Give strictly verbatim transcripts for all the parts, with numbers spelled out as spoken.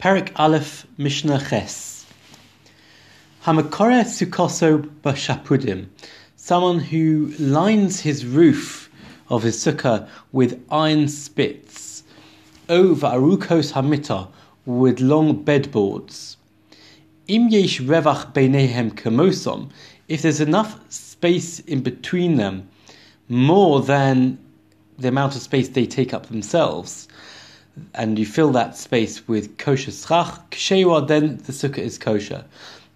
Perik Aleph Mishneches. Hamakore Sukkoso B'Shapudim. Someone who lines his roof of his sukkah with iron spits over Arukos Hamitta with long bedboards. Imyeish Revach Beinehem Kemosom. If there's enough space in between them, more than the amount of space they take up themselves, and you fill that space with kosher schach, kshewa, then the sukkah is kosher.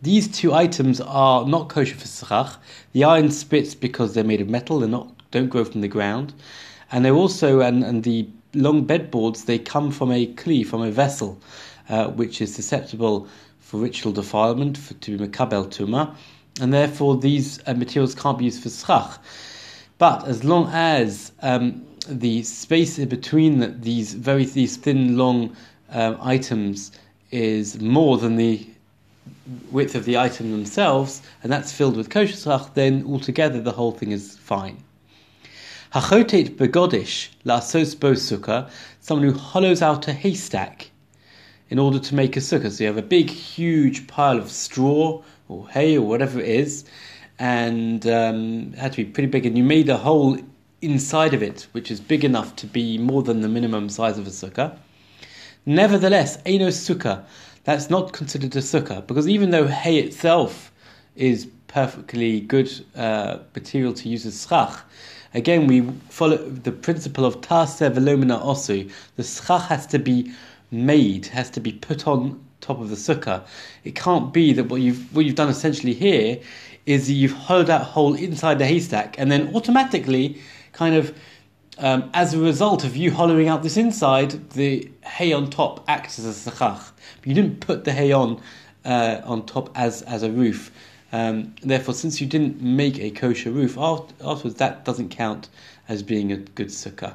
These two items are not kosher for schach. The iron spits, because they're made of metal, they don't grow from the ground. And they're also, and, and the long bedboards, they come from a kli, from a vessel, uh, which is susceptible for ritual defilement, for, to be makab el-tumah. And therefore, these uh, materials can't be used for schach. But as long as um, the space in between the, these very these thin, long um, items is more than the width of the item themselves, and that's filled with kosher schach, then altogether the whole thing is fine. Hachoteit begodish lasos bo sukkah, someone who hollows out a haystack in order to make a sukkah. So you have a big, huge pile of straw or hay or whatever it is, and um, it had to be pretty big, and you made a hole inside of it, which is big enough to be more than the minimum size of a sukkah. Nevertheless, eino sukkah, that's not considered a sukkah, because even though hay itself is perfectly good uh, material to use as schach, again, we follow the principle of tasse osu. The schach has to be made, has to be put on top of the sukkah. It can't be that what you've what you've done essentially here is you've hollowed that hole inside the haystack, and then automatically, kind of, um, as a result of you hollowing out this inside, the hay on top acts as a schach. You didn't put the hay on uh, on top as as a roof. Um, therefore, since you didn't make a kosher roof after, afterwards, that doesn't count as being a good sukkah.